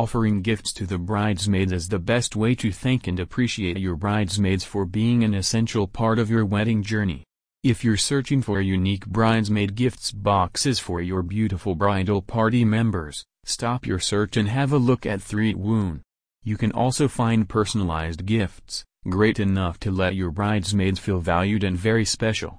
Offering gifts to the bridesmaids is the best way to thank and appreciate your bridesmaids for being an essential part of your wedding journey. If you're searching for unique bridesmaid gifts boxes for your beautiful bridal party members, stop your search and have a look at Threetwoone. You can also find personalized gifts, great enough to let your bridesmaids feel valued and very special.